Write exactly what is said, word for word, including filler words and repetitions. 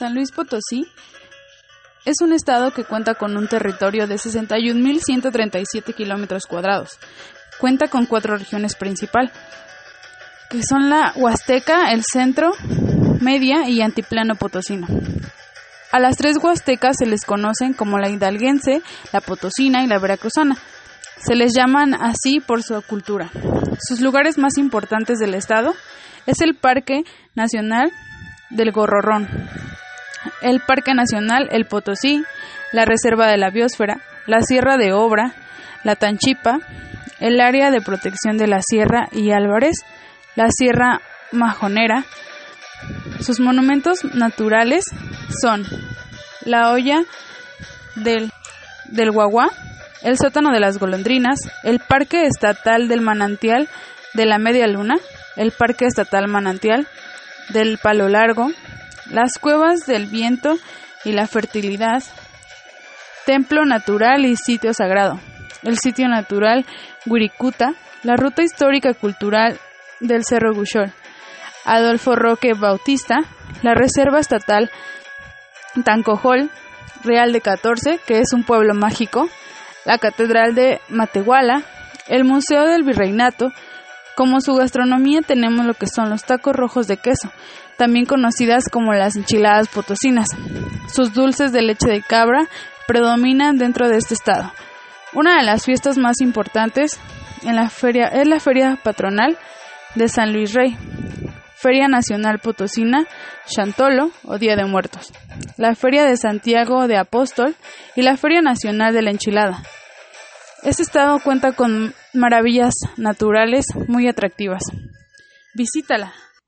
San Luis Potosí es un estado que cuenta con un territorio de sesenta y un mil ciento treinta y siete kilómetros cuadrados. Cuenta con cuatro regiones principales, que son la Huasteca, el Centro, Media y Altiplano Potosino. A las tres huastecas se les conocen como la Hidalguense, la Potosina y la Veracruzana. Se les llaman así por su cultura. Sus lugares más importantes del estado es el Parque Nacional del Gorrorrón, el Parque Nacional El Potosí, la Reserva de la Biosfera, la Sierra de Obra, la Tanchipa, el Área de Protección de la Sierra y Álvarez, la Sierra Majonera. Sus monumentos naturales son la olla del, del Guaguá, el sótano de las golondrinas, el Parque Estatal del Manantial de la Media Luna, el Parque Estatal Manantial del Palo Largo, las Cuevas del Viento y la Fertilidad, Templo Natural y Sitio Sagrado, el Sitio Natural Wirikuta, la Ruta Histórica Cultural del Cerro Gushor, Adolfo Roque Bautista, la Reserva Estatal Tancojol Real de Catorce, que es un pueblo mágico, la Catedral de Matehuala, el Museo del Virreinato. Como su gastronomía tenemos lo que son los tacos rojos de queso, también conocidas como las enchiladas potosinas. Sus dulces de leche de cabra predominan dentro de este estado. Una de las fiestas más importantes en la feria es la Feria Patronal de San Luis Rey, Feria Nacional Potosina, Xantolo o Día de Muertos, la Feria de Santiago de Apóstol y la Feria Nacional de la Enchilada. Este estado cuenta con maravillas naturales muy atractivas. Visítala.